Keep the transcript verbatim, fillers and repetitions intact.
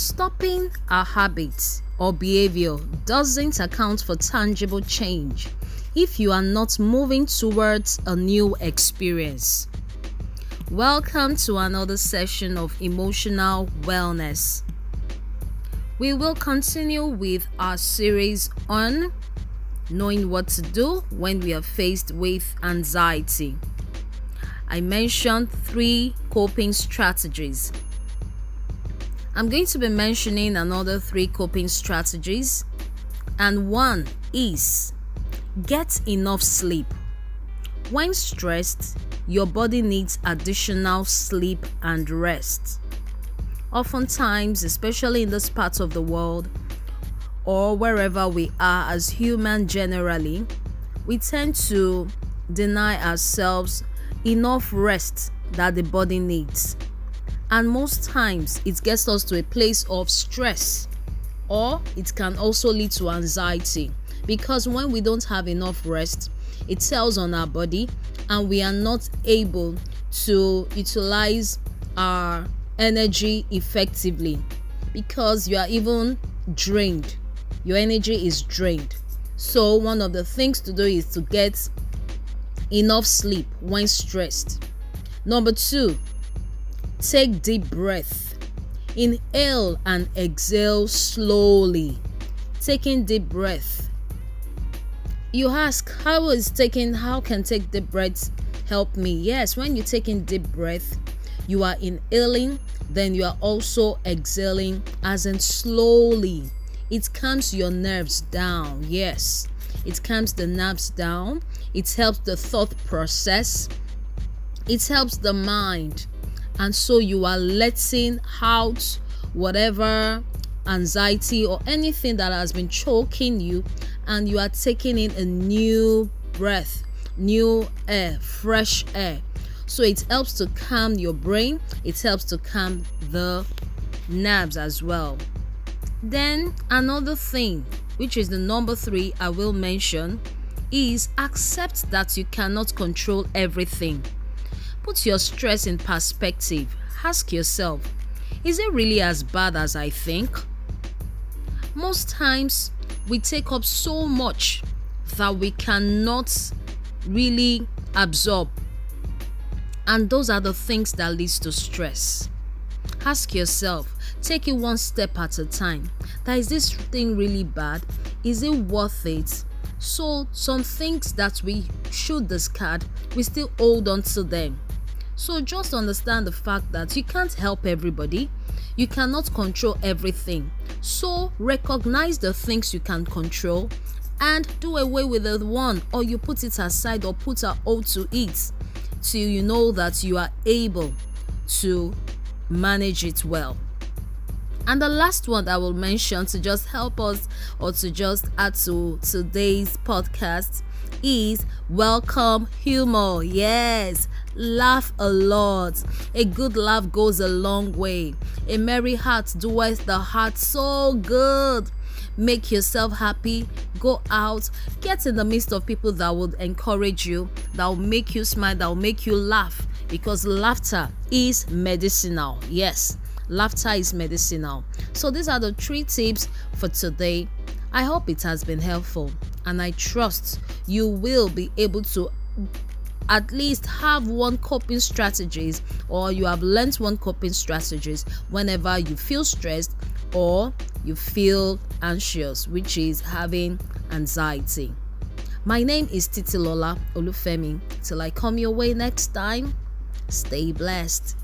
Stopping our habits or behavior doesn't account for tangible change if you are not moving towards a new experience. Welcome to another session of Emotional Wellness. We will continue with our series on knowing what to do when we are faced with anxiety. I mentioned three coping strategies. I'm going to be mentioning another three coping strategies, and one is get enough sleep. When stressed, your body needs additional sleep and rest. Oftentimes, especially in this part of the world or wherever we are as humans generally, we tend to deny ourselves enough rest that the body needs. And most times, it gets us to a place of stress, or it can also lead to anxiety, because when we don't have enough rest, it tells on our body and we are not able to utilize our energy effectively, because you are even drained. Your energy is drained. So one of the things to do is to get enough sleep when stressed. Number two, take deep breath. Inhale and exhale slowly. Taking deep breath. You ask, how is taking, how can take deep breaths help me? Yes, when you're taking deep breath, you are inhaling, then you are also exhaling, as in slowly. It calms your nerves down. Yes, it calms the nerves down. It helps the thought process. It helps the mind. And so you are letting out whatever anxiety or anything that has been choking you, and you are taking in a new breath, new air, fresh air. So it helps to calm your brain. It helps to calm the nerves as well. Then another thing, which is the number three I will mention, is accept that you cannot control everything. Put your stress in perspective. Ask yourself, is it really as bad as I think? Most times, we take up so much that we cannot really absorb. And those are the things that leads to stress. Ask yourself, take it one step at a time. That is this thing really bad? Is it worth it? So some things that we should discard, we still hold on to them. So just understand the fact that you can't help everybody. You cannot control everything. So recognize the things you can control and do away with the one, or you put it aside or put a hold to it till you know that you are able to manage it well. And the last one I will mention to just help us, or to just add to today's podcast, is welcome humor. Yes, laugh a lot. A good laugh goes a long way. A merry heart doeth the heart so good. Make yourself happy. Go out, get in the midst of people that would encourage you, that will make you smile, that will make you laugh, because laughter is medicinal. Yes, laughter is medicinal. So these are the three tips for today. I hope it has been helpful, and I trust you will be able to at least have one coping strategies, or you have learned one coping strategies whenever you feel stressed or you feel anxious, which is having anxiety. My name is Titilola Olufemi. Till I come your way next time, stay blessed.